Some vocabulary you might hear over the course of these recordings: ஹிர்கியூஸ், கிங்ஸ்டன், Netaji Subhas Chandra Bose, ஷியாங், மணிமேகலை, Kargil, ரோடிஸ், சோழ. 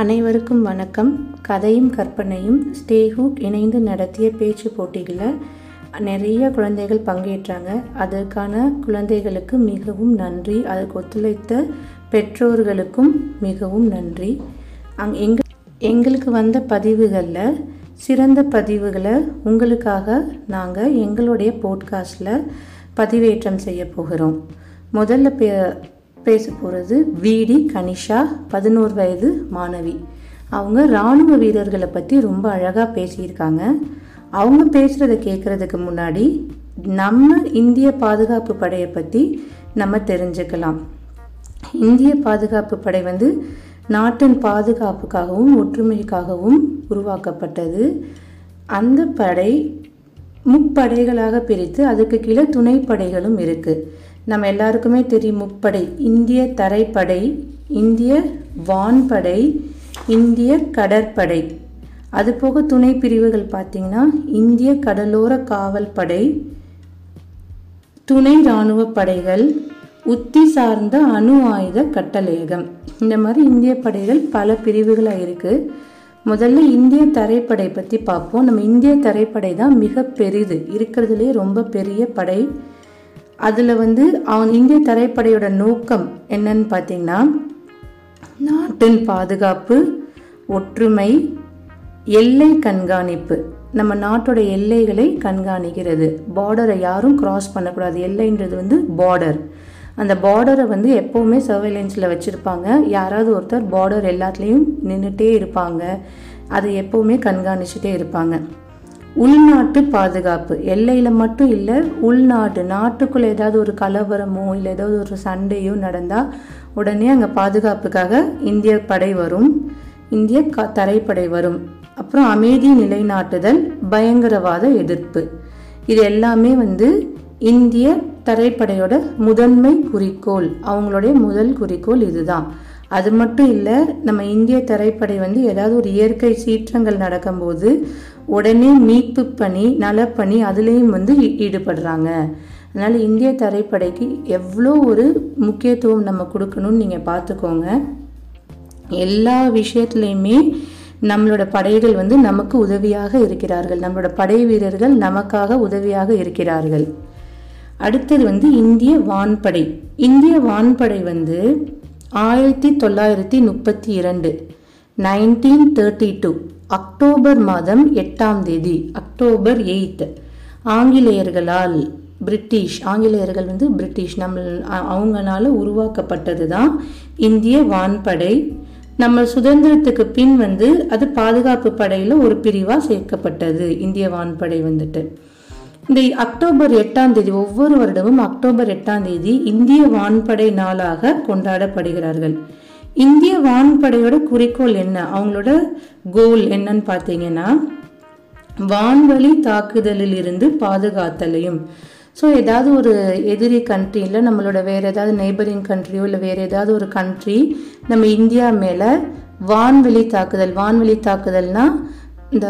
அனைவருக்கும் வணக்கம். கதையும் கற்பனையும் ஸ்டேஹூக் இணைந்து நடத்திய பேச்சு போட்டிகளில் நிறைய குழந்தைகள் பங்கேற்றாங்க. அதற்கான குழந்தைகளுக்கு மிகவும் நன்றி. அதுக்கு ஒத்துழைத்த பெற்றோர்களுக்கும் மிகவும் நன்றி. எங்களுக்கு வந்த பதிவுகளில் சிறந்த பதிவுகளை உங்களுக்காக நாங்கள் எங்களுடைய போட்காஸ்டில் பதிவேற்றம் செய்ய போகிறோம். முதல்ல பேச போகிறது வீடி கனிஷா, 11 வயது மாணவி. அவங்க இராணுவ வீரர்களை பற்றி ரொம்ப அழகாக பேசியிருக்காங்க. அவங்க பேசுகிறத கேட்குறதுக்கு முன்னாடி நம்ம இந்திய பாதுகாப்பு படையை பற்றி நம்ம தெரிஞ்சுக்கலாம். இந்திய பாதுகாப்பு படை வந்து நாட்டின் பாதுகாப்புக்காகவும் ஒற்றுமைக்காகவும் உருவாக்கப்பட்டது. அந்த படை முப்படைகளாக பிரித்து அதுக்கு கீழே துணைப்படைகளும் இருக்குது. நம்ம எல்லாருக்குமே தெரியும் முப்படை: இந்திய தரைப்படை, இந்திய வான்படை, இந்திய கடற்படை. அதுபோக துணை பிரிவுகள் பார்த்திங்கன்னா இந்திய கடலோர காவல் படை, துணை இராணுவ படைகள், உத்தி சார்ந்த அணு ஆயுத கட்டளையகம். இந்த மாதிரி இந்திய படைகள் பல பிரிவுகளாக இருக்குது. முதல்ல இந்திய தரைப்படை பற்றி பார்ப்போம். நம்ம இந்திய தரைப்படை தான் மிக பெரிது, இருக்கிறதுலே ரொம்ப பெரிய படை. அதில் வந்து இந்திய தரைப்படையோட நோக்கம் என்னன்னு பார்த்திங்கன்னா நாட்டின் பாதுகாப்பு, ஒற்றுமை, எல்லை கண்காணிப்பு. நம்ம நாட்டோட எல்லைகளை கண்காணிக்கிறது. பார்டரை யாரும் கிராஸ் பண்ணக்கூடாது. எல்லைன்றது வந்து பார்டர். அந்த பார்டரை வந்து எப்போவுமே சர்வைலன்ஸில் வச்சுருப்பாங்க. யாராவது ஒருத்தர் பார்டர் எல்லாத்துலேயும் நின்றுட்டே இருப்பாங்க. அதை எப்போவுமே கண்காணிச்சுட்டே இருப்பாங்க. உள்நாட்டு பாதுகாப்பு, எல்லையில் மட்டும் இல்லை, நாட்டுக்குள்ளே ஏதாவது ஒரு கலவரமோ இல்லை ஏதாவது ஒரு சண்டையோ நடந்தால் உடனே அங்கே பாதுகாப்புக்காக இந்திய படை வரும், இந்திய தரைப்படை வரும். அப்புறம் அமைதி நிலைநாட்டுதல், பயங்கரவாத எதிர்ப்பு. இது எல்லாமே வந்து இந்திய தரைப்படையோட முதன்மை குறிக்கோள். அவங்களுடைய முதல் குறிக்கோள் இதுதான். அது மட்டும் இல்லை, நம்ம இந்திய தரைப்படை வந்து ஏதாவது ஒரு இயற்கை சீற்றங்கள் நடக்கும்போது உடனே மீட்பு பணி, நலப்பணி அதுலேயும் வந்து ஈடுபடுறாங்க. அதனால் இந்திய தரைப்படைக்கு எவ்வளோ ஒரு முக்கியத்துவம் நம்ம கொடுக்கணும்னு நீங்கள் பார்த்துக்கோங்க. எல்லா விஷயத்துலையுமே நம்மளோட படைகள் வந்து நமக்கு உதவியாக இருக்கிறார்கள். நம்மளோட படை வீரர்கள் நமக்காக உதவியாக இருக்கிறார்கள். அடுத்தது வந்து இந்திய வான்படை. இந்திய வான்படை வந்து 1932 1932 அக்டோபர் மாதம் 8ஆம் தேதி, அக்டோபர் 8, ஆங்கிலேயர்களால், பிரிட்டிஷ் ஆங்கிலேயர்கள் வந்து பிரிட்டிஷ் நம்ம அவங்களால உருவாக்கப்பட்டது தான் இந்திய வான்படை. நம்ம சுதந்திரத்துக்கு பின் வந்து அது பாதுகாப்பு படையில் ஒரு பிரிவாக சேர்க்கப்பட்டது இந்திய வான்படை. வந்துட்டு இந்த அக்டோபர் 8ஆம் தேதி, ஒவ்வொரு வருடமும் அக்டோபர் 8ஆம் தேதி இந்திய வான்படை நாளாக கொண்டாடப்படுகிறார்கள். இந்திய வான்படையோட குறிக்கோள் என்ன, அவங்களோட கோல் என்னன்னு பார்த்தீங்கன்னா வான்வழி தாக்குதலில் இருந்து பாதுகாத்தலையும். ஸோ ஏதாவது ஒரு எதிரி கண்ட்ரி இல்லை நம்மளோட வேறு ஏதாவது நெய்பரிங் கண்ட்ரியோ இல்லை வேறு ஏதாவது ஒரு கண்ட்ரி நம்ம இந்தியா மேலே வான்வெளி தாக்குதல், தாக்குதல்னால் இந்த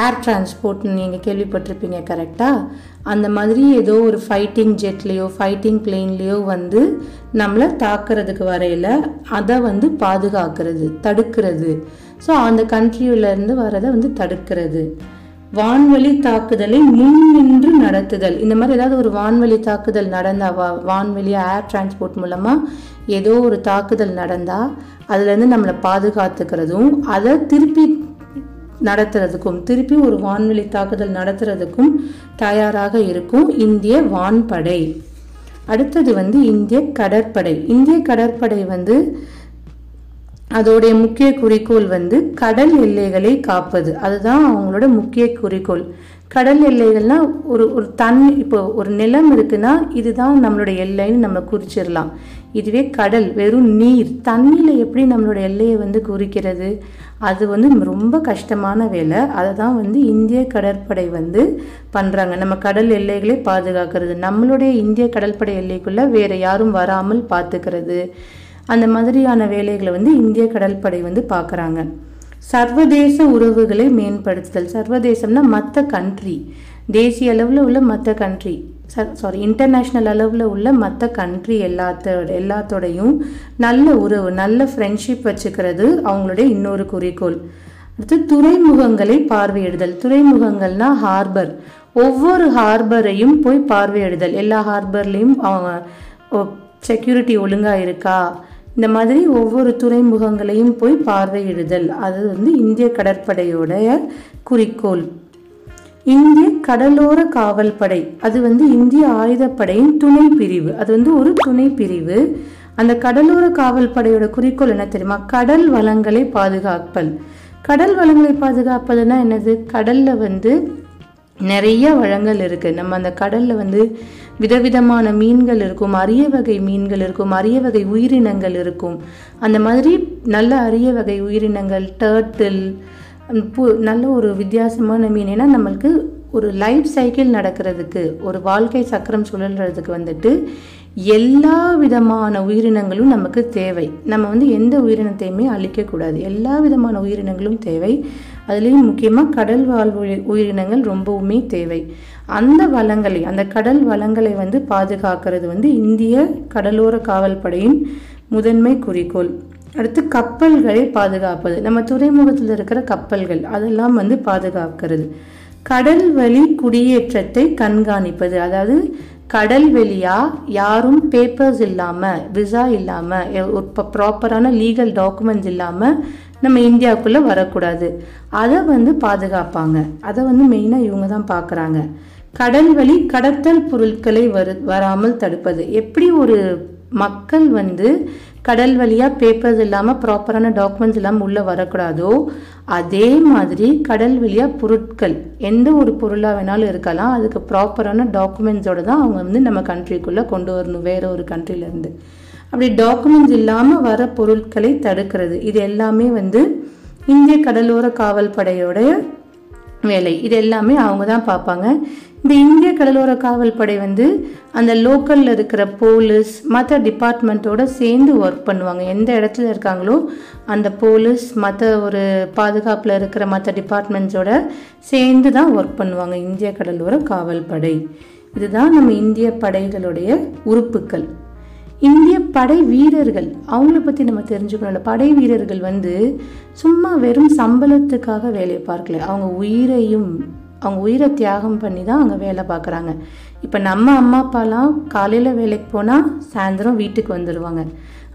ஏர் டிரான்ஸ்போர்ட்னு நீங்கள் கேள்விப்பட்டிருப்பீங்க கரெக்டாக. அந்த மாதிரி ஏதோ ஒரு ஃபைட்டிங் ஜெட்லேயோ ஃபைட்டிங் பிளெயின்லேயோ வந்து நம்மளை தாக்குறதுக்கு வரையில் அதை வந்து பாதுகாக்கிறது, தடுக்கிறது. ஸோ அந்த கண்ட்ரியிலேருந்து வரதை வந்து தடுக்கிறது. வான்வழி தாக்குதலை முன்னின்று நடத்துதல். இந்த மாதிரி ஏதாவது ஒரு வான்வழி தாக்குதல் நடந்தால், வான்வெளி ஏர் டிரான்ஸ்போர்ட் மூலமாக ஏதோ ஒரு தாக்குதல் நடந்தால் அதுலேருந்து நம்மளை பாதுகாத்துக்கிறதும், அதை திருப்பி நடத்துறதுக்கும், திருப்பி ஒரு வான்வெளி தாக்குதல் நடத்துறதுக்கும் தயாராக இருக்கும் இந்திய வான்படை. அடுத்தது வந்து இந்திய கடற்படை. இந்திய கடற்படை வந்து அதோடைய முக்கிய குறிக்கோள் வந்து கடல் எல்லைகளை காப்பது. அதுதான் அவங்களோட முக்கிய குறிக்கோள். கடல் எல்லைகள்னால் ஒரு தண்ணி, இப்போ ஒரு நிலம் இருக்குன்னா இதுதான் நம்மளோட எல்லைன்னு நம்ம குறிச்சிடலாம். இதுவே கடல் வெறும் நீர், தண்ணியில் எப்படி நம்மளோட எல்லையை வந்து குறிக்கிறது, அது வந்து ரொம்ப கஷ்டமான வேலை. அதை தான் வந்து இந்திய கடற்படை வந்து பண்ணுறாங்க. நம்ம கடல் எல்லைகளை பாதுகாக்கிறது, நம்மளுடைய இந்திய கடற்படை எல்லைக்குள்ளே வேறு யாரும் வராமல் பார்த்துக்கிறது. அந்த மாதிரியான வேலைகளை வந்து இந்திய கடற்படை வந்து பார்க்குறாங்க. சர்வதேச உறவுகளை மேம்படுத்துதல். சர்வதேசம்னா மற்ற கண்ட்ரி, தேசிய அளவில் உள்ள மற்ற கண்ட்ரி. சாரி இன்டர்நேஷ்னல் அளவில் உள்ள மற்ற கண்ட்ரி எல்லாத்தோடையும் நல்ல உறவு, நல்ல ஃப்ரெண்ட்ஷிப் வச்சுக்கிறது அவங்களுடைய இன்னொரு குறிக்கோள். அடுத்து துறைமுகங்களை பார்வையிடுதல். துறைமுகங்கள்னா ஹார்பர், ஒவ்வொரு ஹார்பரையும் போய் பார்வையிடுதல். எல்லா ஹார்பர்லேயும் அவங்க செக்யூரிட்டி ஒழுங்காக இருக்கா, இந்த மாதிரி ஒவ்வொரு துறைமுகங்களையும் போய் பார்வையிடுதல். அது வந்து இந்திய கடற்படையோடைய குறிக்கோள். இந்திய கடலோர காவல்படை, அது வந்து இந்திய ஆயுதப்படையின் துணை பிரிவு. அது வந்து ஒரு துணை பிரிவு. அந்த கடலோர காவல்படையோட குறிக்கோள் என்ன தெரியுமா? கடல் வளங்களை பாதுகாப்பல். கடல் வளங்களை பாதுகாப்பதுன்னா என்னது? கடல்ல வந்து நிறைய வளங்கள் இருக்குது. நம்ம அந்த கடலில் வந்து விதவிதமான மீன்கள் இருக்கும், அரிய வகை மீன்கள் இருக்கும், அரிய வகை உயிரினங்கள் இருக்கும். அந்த மாதிரி நல்ல அரிய வகை உயிரினங்கள், டர்ட்டில், நல்ல ஒரு வித்தியாசமான மீன். ஏன்னா நம்மளுக்கு ஒரு லைஃப் சைக்கிள் நடக்கிறதுக்கு, ஒரு வாழ்க்கை சக்கரம் சுழல்றதுக்கு வந்துட்டு எல்லா விதமான உயிரினங்களும் நமக்கு தேவை. நம்ம வந்து எந்த உயிரினத்தையுமே அழிக்கக்கூடாது, எல்லா விதமான உயிரினங்களும் தேவை. அதுலேயும் முக்கியமாக கடல் வாழ் உயிரினங்கள் ரொம்பவுமே தேவை. அந்த வளங்களை, அந்த கடல் வளங்களை வந்து பாதுகாக்கிறது வந்து இந்திய கடலோர காவல்படையின் முதன்மை குறிக்கோள். அடுத்து கப்பல்களை பாதுகாப்பது. நம்ம துறைமுகத்தில் இருக்கிற கப்பல்கள் அதெல்லாம் வந்து பாதுகாக்கிறது. கடல்வழி குடியேற்றத்தை கண்காணிப்பது. அதாவது கடல்வெளியாக யாரும் பேப்பர்ஸ் இல்லாமல், விசா இல்லாமல், இப்போ ப்ராப்பரான லீகல் டாக்குமெண்ட்ஸ் இல்லாமல் நம்ம இந்தியாவுக்குள்ளே வரக்கூடாது, அதை வந்து பாதுகாப்பாங்க. அதை வந்து மெயினாக இவங்க தான் பார்க்குறாங்க. கடல்வழி கடத்தல் பொருட்களை வராமல் தடுப்பது. எப்படி ஒரு மக்கள் வந்து கடல் வழியாக பேப்பர்ஸ் இல்லாமல், ப்ராப்பரான டாக்குமெண்ட்ஸ் இல்லாமல் உள்ளே வரக்கூடாதோ, அதே மாதிரி கடல் வழியாக பொருட்கள், எந்த ஒரு பொருளாக வேணாலும் இருக்கலாம், அதுக்கு ப்ராப்பரான டாக்குமெண்ட்ஸோடு தான் அவங்க வந்து நம்ம கண்ட்ரிக்குள்ளே கொண்டு வரணும், வேற ஒரு கண்ட்ரிலேருந்து. அப்படி டாக்குமெண்ட்ஸ் இல்லாமல் வர பொருட்களை தடுக்கிறது. இது எல்லாமே வந்து இந்திய கடலோர காவல்படையோடைய வேலை. இது எல்லாமே அவங்க தான் பார்ப்பாங்க. இந்த இந்திய கடலோர காவல்படை வந்து அந்த லோக்கலில் இருக்கிற போலீஸ், மற்ற டிபார்ட்மெண்ட்டோடு சேர்ந்து ஒர்க் பண்ணுவாங்க. எந்த இடத்துல இருக்காங்களோ அந்த போலீஸ், மற்ற ஒரு பாதுகாப்பில் இருக்கிற மற்ற டிபார்ட்மெண்ட்ஸோட சேர்ந்து தான் ஒர்க் பண்ணுவாங்க இந்திய கடலோர காவல்படை. இதுதான் நம்ம இந்திய படைகளுடைய உறுப்புக்கள். இந்திய படை வீரர்கள், அவங்கள பற்றி நம்ம தெரிஞ்சுக்கணும். படை வீரர்கள் வந்து சும்மா வெறும் சம்பளத்துக்காக வேலையை பார்க்கல, அவங்க உயிரை தியாகம் பண்ணி தான் அவங்க வேலை பார்க்குறாங்க. இப்போ நம்ம அம்மா அப்பாலாம் காலையில் வேலைக்கு போனால் சாயந்தரம் வீட்டுக்கு வந்துடுவாங்க.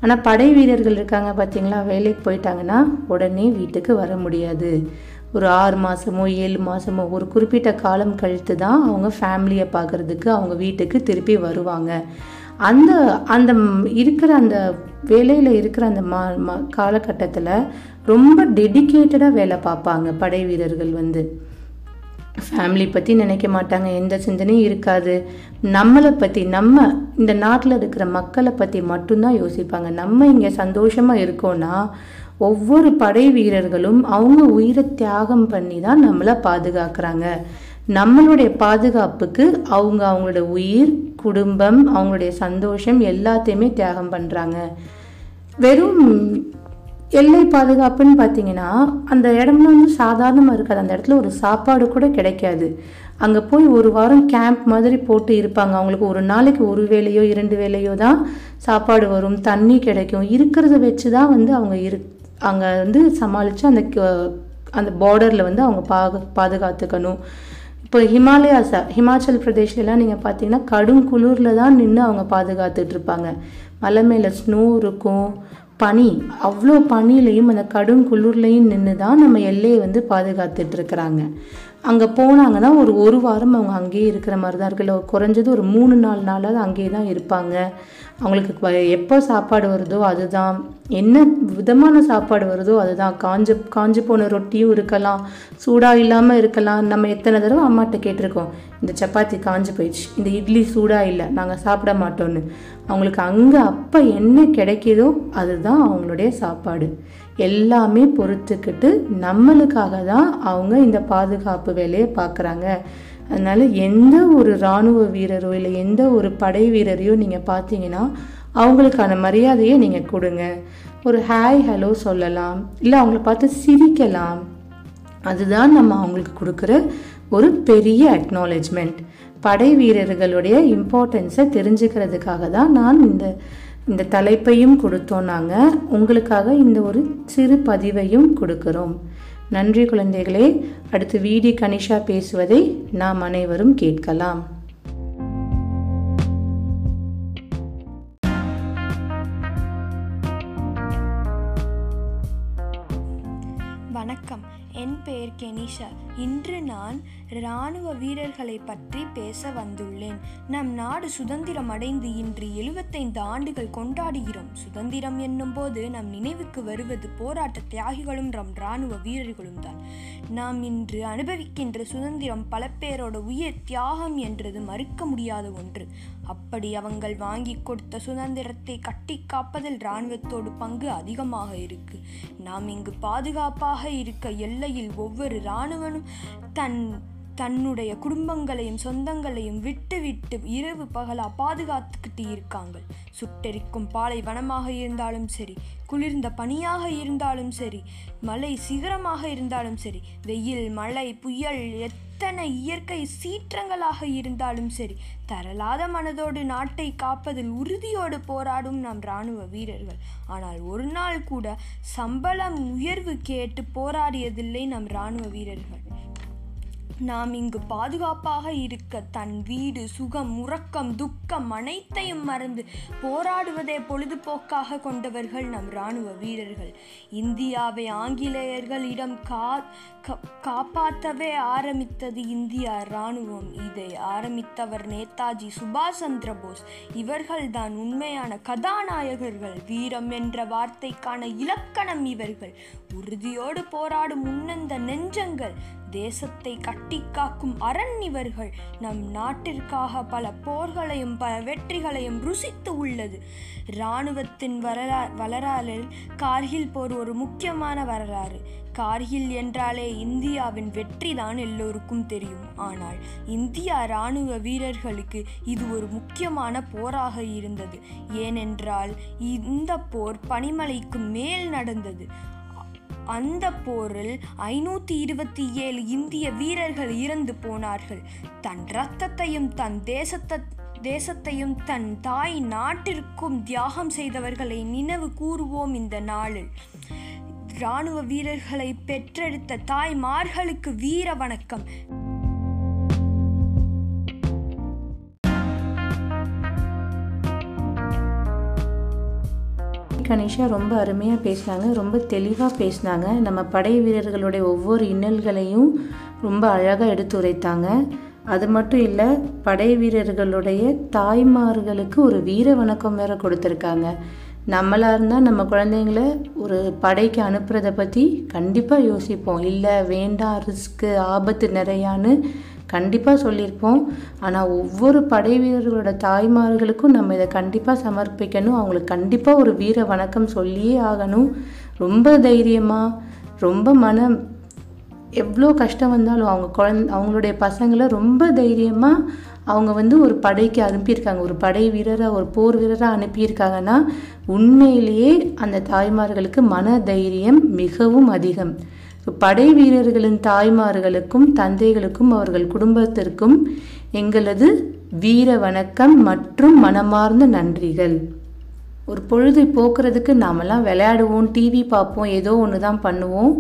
ஆனால் படை வீரர்கள் இருக்காங்க பார்த்திங்களா, வேலைக்கு போயிட்டாங்கன்னா உடனே வீட்டுக்கு வர முடியாது. ஒரு 6 மாதமோ 7 மாதமோ ஒரு குறிப்பிட்ட காலம் கழித்து தான் அவங்க ஃபேமிலியை பார்க்குறதுக்கு அவங்க வீட்டுக்கு திருப்பி வருவாங்க. அந்த இருக்கிற அந்த வேலையில் இருக்கிற அந்த காலகட்டத்தில் ரொம்ப டெடிக்கேட்டடாக வேலை பார்ப்பாங்க படை வீரர்கள். வந்து ஃபேமிலி பற்றி நினைக்க மாட்டாங்க, எந்த சிந்தனையும் இருக்காது. நம்மளை பற்றி, நம்ம இந்த நாட்டில் இருக்கிற மக்களை பற்றி மட்டும்தான் யோசிப்பாங்க. நம்ம இங்கே சந்தோஷமாக இருக்கோன்னா ஒவ்வொரு படை வீரர்களும் அவங்க உயிரை தியாகம் பண்ணி தான் நம்மளை பாதுகாக்கிறாங்க. நம்மளுடைய பாதுகாப்புக்கு அவங்க அவங்களோட உயிர், குடும்பம், அவங்களுடைய சந்தோஷம் எல்லாத்தையுமே தியாகம் பண்ணுறாங்க. வெறும் எல்லை பாதுகாப்புன்னு பார்த்தீங்கன்னா அந்த இடம்லாம் வந்து சாதாரணமாக இருக்காது. அந்த இடத்துல ஒரு சாப்பாடு கூட கிடைக்காது. அங்கே போய் ஒரு வாரம் கேம்ப் மாதிரி போட்டு இருப்பாங்க. அவங்களுக்கு ஒரு நாளைக்கு ஒரு வேலையோ 2 வேலையோ தான் சாப்பாடு வரும், தண்ணி கிடைக்கும். இருக்கிறத வச்சு தான் வந்து அவங்க அங்கே வந்து சமாளித்து அந்த பார்டரில் வந்து அவங்க பாதுகாத்துக்கணும். இப்போ ஹிமாச்சல் பிரதேஷ்லாம் நீங்கள் பார்த்தீங்கன்னா கடும் குளிரில் தான் நின்று அவங்க பாதுகாத்துட்ருப்பாங்க. மலை மேலே ஸ்னோ இருக்கும், பனி, அவ்வளோ பனியிலையும் அந்த கடும் குளிர்லையும் நின்று தான் நம்ம எல்லையை வந்து பாதுகாத்துட்ருக்குறாங்க. அங்கே போனாங்கன்னா ஒரு வாரம் அவங்க அங்கேயே இருக்கிற மாதிரி தான் இருக்குது. இல்லை குறைஞ்சது ஒரு 3-4 நாளாவது அங்கேயே தான் இருப்பாங்க. அவங்களுக்கு எப்போ சாப்பாடு வருதோ அதுதான், என்ன விதமான சாப்பாடு வருதோ அதுதான். காஞ்சு போன ரொட்டியும் இருக்கலாம், சூடாக இல்லாமல் இருக்கலாம். நம்ம எத்தனை தடவை அம்மாட்ட கேட்டிருக்கோம், இந்த சப்பாத்தி காஞ்சு போயிடுச்சு, இந்த இட்லி சூடாக இல்லை, நாங்கள் சாப்பிட மாட்டோன்னு. அவங்களுக்கு அங்கே அப்போ என்ன கிடைக்கிதோ அதுதான் அவங்களுடைய சாப்பாடு. எல்லாமே பொறுத்துக்கிட்டு நம்மளுக்காக தான் அவங்க இந்த பாதுகாப்பு வேலையை பார்க்குறாங்க. அதனால் எந்த ஒரு இராணுவ வீரரோ இல்லை எந்த ஒரு படை வீரரையோ நீங்கள் பார்த்தீங்கன்னா அவங்களுக்கான மரியாதையை நீங்கள் கொடுங்க. ஒரு ஹாய் ஹலோ சொல்லலாம், இல்லை அவங்கள பார்த்து சிரிக்கலாம். அதுதான் நம்ம அவங்களுக்கு கொடுக்குற ஒரு பெரிய அக்னாலஜ்மெண்ட். படை வீரர்களுடைய இம்பார்ட்டன்ஸை தெரிஞ்சுக்கிறதுக்காக தான் நான் இந்த தலைப்பையும் கொடுத்தோம். நாங்கள் உங்களுக்காக இந்த ஒரு சிறு பதிவையும் கொடுக்கிறோம். நன்றி குழந்தைகளே. அடுத்து வீடி கனிஷா பேசுவதை நாம் அனைவரும் கேட்கலாம். வணக்கம், என் பெயர் கெனிஷா. இன்று நான் இராணுவ வீரர்களை பற்றி பேச வந்துள்ளேன். நம் நாடு சுதந்திரம் அடைந்து இன்று 75 ஆண்டுகள் கொண்டாடுகிறோம். சுதந்திரம் என்னும் போது நம் நினைவுக்கு வருவது போராட்ட தியாகிகளும் நம் இராணுவ வீரர்களும் தான். நாம் இன்று அனுபவிக்கின்ற சுதந்திரம் பல பேரோட உயிர் தியாகம் என்றது மறுக்க முடியாத ஒன்று. அப்படி அவங்கள் வாங்கி கொடுத்த சுதந்திரத்தை கட்டி காப்பதில் இராணுவத்தோடு பங்கு அதிகமாக இருக்கு. நாம் இங்கு பாதுகாப்பாக இருக்க எல்லையில் ஒவ்வொரு இராணுவனும் தன்னுடைய குடும்பங்களையும் சொந்தங்களையும் விட்டு இரவு பகலா பாதுகாத்துக்கிட்டு இருக்காங்க. சுட்டெரிக்கும் பாலைவனமாக இருந்தாலும் சரி, குளிர்ந்த பனியாக இருந்தாலும் சரி, மலை சிகரமாக இருந்தாலும் சரி, வெயில் மழை புயல் எத்தனை இயற்கை சீற்றங்களாக இருந்தாலும் சரி, தரலாத மனதோடு நாட்டை காப்பதில் உறுதியோடு போராடும் நம் இராணுவ வீரர்கள். ஆனால் ஒரு நாள் கூட சம்பளம் உயர்வு கேட்டு போராடியதில்லை நம் இராணுவ வீரர்கள். நாம் இங்கு பாதுகாப்பாக இருக்க தன் வீடு, சுகம், உறக்கம், துக்கம் அனைத்தையும் மறந்து போராடுவதே பொழுதுபோக்காக கொண்டவர்கள் நம் இராணுவ வீரர்கள். இந்தியாவை ஆங்கிலேயர்களிடம் காப்பாற்றவே ஆரம்பித்தது இந்தியா இராணுவம். இதை ஆரம்பித்தவர் நேதாஜி சுபாஷ் சந்திர போஸ். இவர்கள்தான் உண்மையான கதாநாயகர்கள். வீரம் என்ற வார்த்தைக்கான இலக்கணம் இவர்கள். உறுதியோடு போராடும் உன்னந்த நெஞ்சங்கள், தேசத்தை கட்டி காக்கும் அரண் இவர்கள். நம் நாட்டிற்காக பல போர்களையும் பல வெற்றிகளையும் ருசித்து உள்ளது. இராணுவத்தின் வரலாறில் கார்கில் போர் ஒரு முக்கியமான வரலாறு. கார்கில் என்றாலே இந்தியாவின் வெற்றி தான் எல்லோருக்கும் தெரியும். ஆனால் இந்தியா இராணுவ வீரர்களுக்கு இது ஒரு முக்கியமான போராக இருந்தது. ஏனென்றால் இந்த போர் பனிமலைக்கு மேல் நடந்தது. அந்த போரில் 527 இந்திய வீரர்கள் இறந்து போனார்கள். தன் இரத்தத்தையும் தன் தேசத்தையும் தன் தாய் நாட்டிற்கும் தியாகம் செய்தவர்களை நினைவு கூறுவோம். இந்த நாளில் இராணுவ வீரர்களை பெற்றெடுத்த தாய்மார்களுக்கு வீர வணக்கம். கனிஷா ரொம்ப அருமையாக பேசினாங்க, ரொம்ப தெளிவாக பேசினாங்க. நம்ம படை வீரர்களுடைய ஒவ்வொரு இன்னல்களையும் ரொம்ப அழகாக எடுத்து உரைத்தாங்க. அது மட்டும் இல்லை, படை வீரர்களுடைய தாய்மார்களுக்கு ஒரு வீர வணக்கம் வேறு கொடுத்துருக்காங்க. நம்மளாக இருந்தால் நம்ம குழந்தைங்கள ஒரு படைக்கு அனுப்புறதை பற்றி கண்டிப்பாக யோசிப்போம். இல்லை வேண்டாம், ரிஸ்க்கு, ஆபத்து நிறையான்னு கண்டிப்பாக சொல்லியிருப்போம். ஆனால் ஒவ்வொரு படை வீரர்களோட தாய்மார்களுக்கும் நம்ம இதை கண்டிப்பாக சமர்ப்பிக்கணும். அவங்களுக்கு கண்டிப்பாக ஒரு வீர வணக்கம் சொல்லியே ஆகணும். ரொம்ப தைரியமாக, ரொம்ப எவ்வளோ கஷ்டம் வந்தாலும் அவங்களுடைய பசங்களை ரொம்ப தைரியமாக அவங்க ஒரு படைக்கு அனுப்பியிருக்காங்க. ஒரு படை வீரராக, ஒரு போர் வீரராக அனுப்பியிருக்காங்கன்னா உண்மையிலேயே அந்த தாய்மார்களுக்கு மன தைரியம் மிகவும் அதிகம். படை வீரர்களின் தாய்மார்களுக்கும் தந்தைகளுக்கும் அவர்கள் குடும்பத்திற்கும் எங்களது வீர வணக்கம் மற்றும் மனமார்ந்த நன்றிகள். ஒரு பொழுது போக்குறதுக்கு நாமெல்லாம் விளையாடுவோம், டிவி பார்ப்போம், ஏதோ ஒன்று தான் பண்ணுவோம்.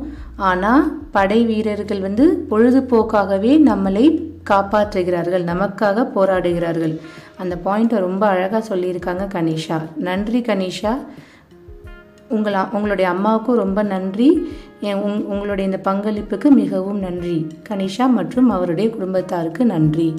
ஆனால் படை வீரர்கள் பொழுதுபோக்காகவே நம்மளை காப்பாற்றுகிறார்கள், நமக்காக போராடுகிறார்கள். அந்த பாயிண்ட்டை ரொம்ப அழகாக சொல்லியிருக்காங்க கனிஷா. நன்றி கனிஷா. உங்களுடைய அம்மாவுக்கும் ரொம்ப நன்றி. உங்களுடைய இந்த பங்களிப்புக்கு மிகவும் நன்றி கனிஷா மற்றும் அவருடைய குடும்பத்தாருக்கு நன்றி.